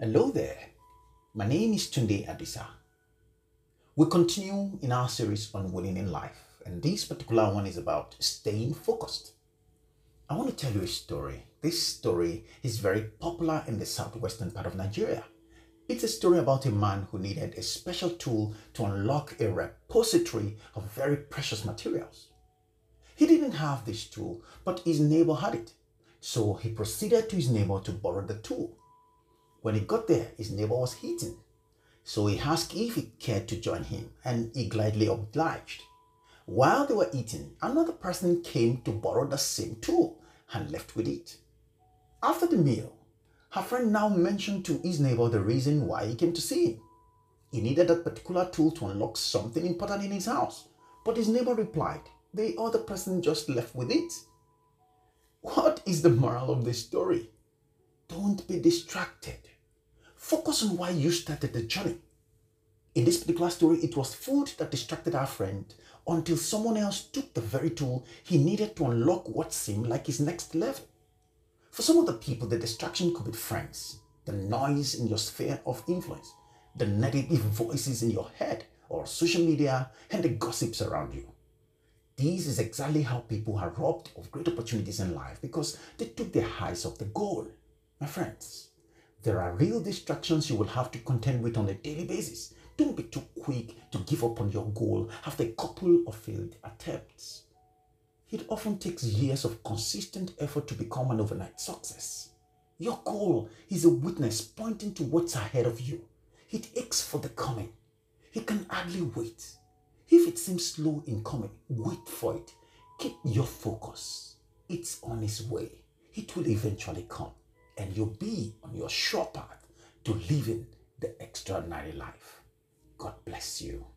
Hello there, my name is Tunde Adisa. We continue in our series on winning in life, and this particular one is about staying focused. I want to tell you a story. This story is very popular in the southwestern part of Nigeria. It's a story about a man who needed a special tool to unlock a repository of very precious materials. He didn't have this tool, but his neighbor had it. So he proceeded to his neighbor to borrow the tool. When he got there, his neighbor was eating. So he asked if he cared to join him, and he gladly obliged. While they were eating, another person came to borrow the same tool and left with it. After the meal, her friend now mentioned to his neighbor the reason why he came to see him. He needed that particular tool to unlock something important in his house, but his neighbor replied, the other person just left with it. What is the moral of this story? Don't be distracted. Focus on why you started the journey. In this particular story, it was food that distracted our friend until someone else took the very tool he needed to unlock what seemed like his next level. For some of the people, the distraction could be friends, the noise in your sphere of influence, the negative voices in your head or social media, and the gossips around you. This is exactly how people are robbed of great opportunities in life because they took their eyes off the goal. My friends, there are real distractions you will have to contend with on a daily basis. Don't be too quick to give up on your goal after a couple of failed attempts. It often takes years of consistent effort to become an overnight success. Your goal is a witness pointing to what's ahead of you. It aches for the coming. It can hardly wait. If it seems slow in coming, wait for it. Keep your focus. It's on its way. It will eventually come. And you'll be on your sure path to living the extraordinary life. God bless you.